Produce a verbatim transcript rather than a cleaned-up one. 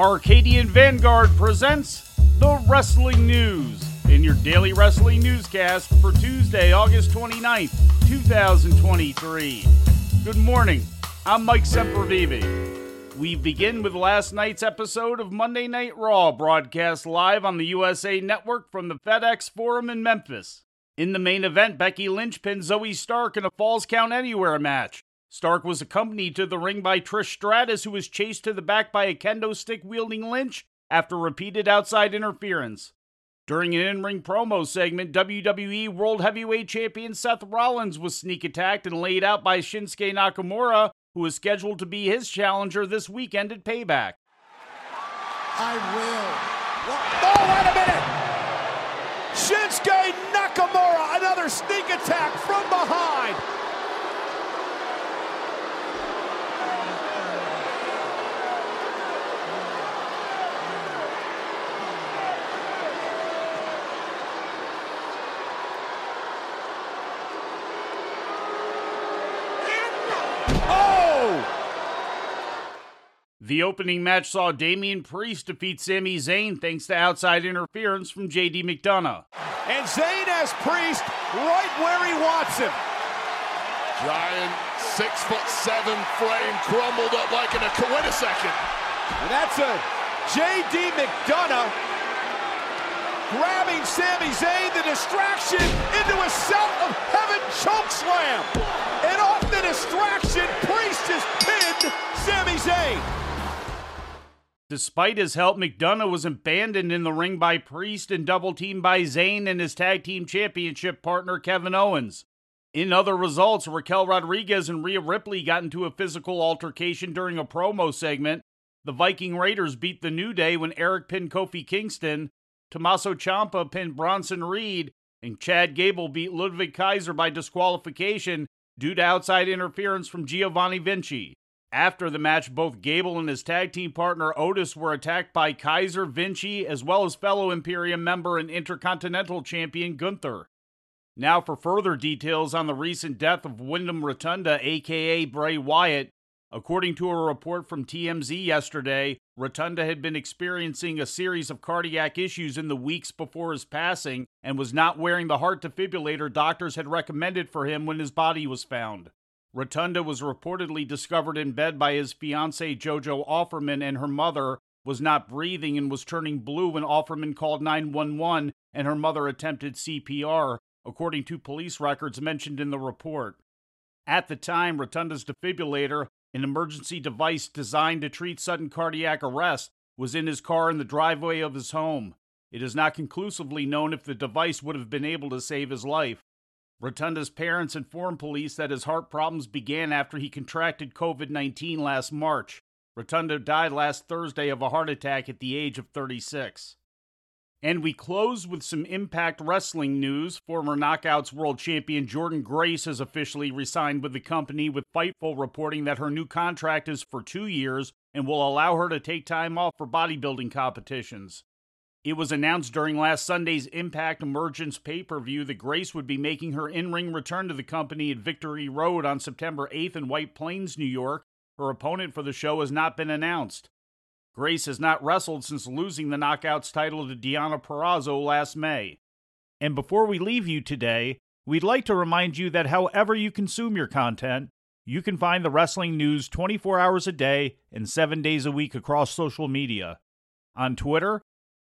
Arcadian Vanguard presents The Wrestling News in your daily wrestling newscast for Tuesday, August twenty-ninth, twenty twenty-three. Good morning. I'm Mike Sempervive. We begin with last night's episode of Monday Night Raw, broadcast live on the U S A Network from the FedEx Forum in Memphis. In the main event, Becky Lynch pinned Zoe Stark in a Falls Count Anywhere match. Stark was accompanied to the ring by Trish Stratus, who was chased to the back by a kendo stick-wielding Lynch after repeated outside interference. During an in-ring promo segment, W W E World Heavyweight Champion Seth Rollins was sneak attacked and laid out by Shinsuke Nakamura, who is scheduled to be his challenger this weekend at Payback. I will. Oh, wait a minute! Shinsuke Nakamura, another sneak attack from behind! The opening match saw Damian Priest defeat Sami Zayn thanks to outside interference from J D McDonagh. And Zayn has Priest right where he wants him. Giant six foot seven frame crumbled up like in a quintisecond. And that's a J D McDonagh grabbing Sami Zayn, the distraction, into a South of Heaven chokeslam. And off the distraction, Priest has pinned Sami Zayn. Despite his help, McDonagh was abandoned in the ring by Priest and double-teamed by Zayn and his tag team championship partner Kevin Owens. In other results, Raquel Rodriguez and Rhea Ripley got into a physical altercation during a promo segment. The Viking Raiders beat the New Day when Eric pinned Kofi Kingston, Tommaso Ciampa pinned Bronson Reed, and Chad Gable beat Ludwig Kaiser by disqualification due to outside interference from Giovanni Vinci. After the match, both Gable and his tag team partner Otis were attacked by Kaiser, Vinci, as well as fellow Imperium member and Intercontinental Champion Gunther. Now for further details on the recent death of Wyndham Rotunda, a k a. Bray Wyatt. According to a report from T M Z yesterday, Rotunda had been experiencing a series of cardiac issues in the weeks before his passing and was not wearing the heart defibrillator doctors had recommended for him when his body was found. Rotunda was reportedly discovered in bed by his fiancée JoJo Offerman and her mother, was not breathing and was turning blue when Offerman called nine one one and her mother attempted C P R, according to police records mentioned in the report. At the time, Rotunda's defibrillator, an emergency device designed to treat sudden cardiac arrest, was in his car in the driveway of his home. It is not conclusively known if the device would have been able to save his life. Rotunda's parents informed police that his heart problems began after he contracted covid nineteen last March. Rotunda died last Thursday of a heart attack at the age of thirty-six. And we close with some Impact Wrestling news. Former Knockouts World Champion Jordan Grace has officially resigned with the company, with Fightful reporting that her new contract is for two years and will allow her to take time off for bodybuilding competitions. It was announced during last Sunday's Impact Emergence pay-per-view that Grace would be making her in-ring return to the company at Victory Road on September eighth in White Plains, New York. Her opponent for the show has not been announced. Grace has not wrestled since losing the Knockouts title to Deonna Purrazzo last May. And before we leave you today, we'd like to remind you that however you consume your content, you can find the wrestling news twenty-four hours a day and seven days a week across social media. On Twitter,